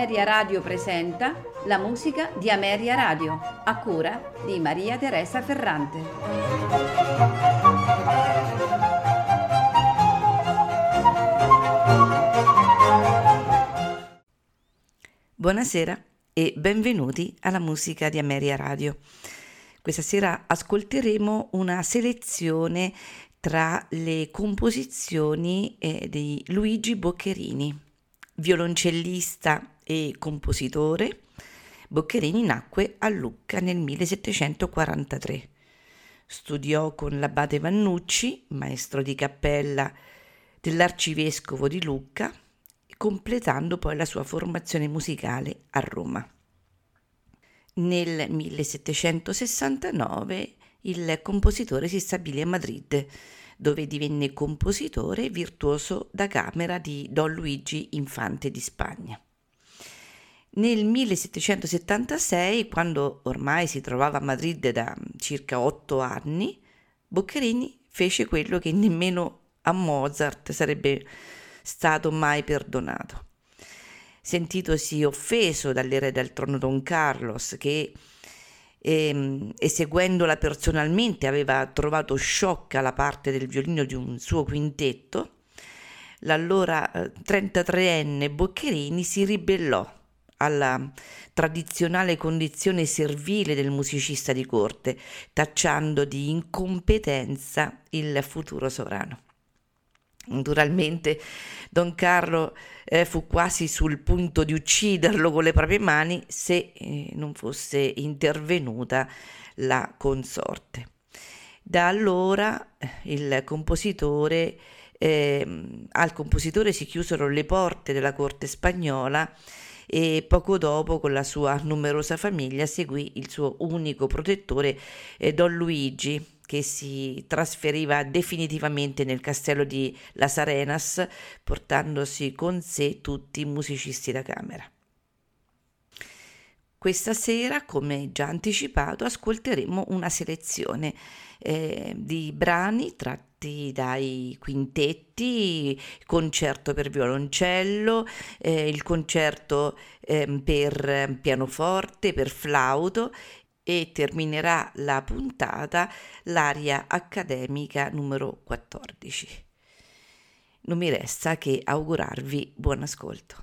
Ameria Radio presenta la musica di Ameria Radio, a cura di Maria Teresa Ferrante. Buonasera e benvenuti alla musica di Ameria Radio. Questa sera ascolteremo una selezione tra le composizioni di Luigi Boccherini. Violoncellista e compositore, Boccherini nacque a Lucca nel 1743. Studiò con l'abate Vannucci, maestro di cappella dell'arcivescovo di Lucca, completando poi la sua formazione musicale a Roma. Nel 1769 il compositore si stabilì a Madrid, dove divenne compositore virtuoso da camera di Don Luigi Infante di Spagna. Nel 1776, quando ormai si trovava a Madrid da circa 8 anni, Boccherini fece quello che nemmeno a Mozart sarebbe stato mai perdonato. Sentitosi offeso dall'erede al trono Don Carlos, che eseguendola personalmente aveva trovato sciocca la parte del violino di un suo quintetto, l'allora 33enne Boccherini si ribellò alla tradizionale condizione servile del musicista di corte, tacciando di incompetenza il futuro sovrano. Naturalmente Don Carlo fu quasi sul punto di ucciderlo con le proprie mani se non fosse intervenuta la consorte. Da allora al compositore si chiusero le porte della corte spagnola e poco dopo con la sua numerosa famiglia seguì il suo unico protettore Don Luigi, che si trasferiva definitivamente nel castello di Las Arenas, portandosi con sé tutti i musicisti da camera. Questa sera, come già anticipato, ascolteremo una selezione di brani tratti dai quintetti, concerto per violoncello, il concerto per pianoforte, per flauto, e terminerà la puntata l'area accademica numero 14. Non mi resta che augurarvi buon ascolto.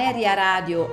Ameria Radio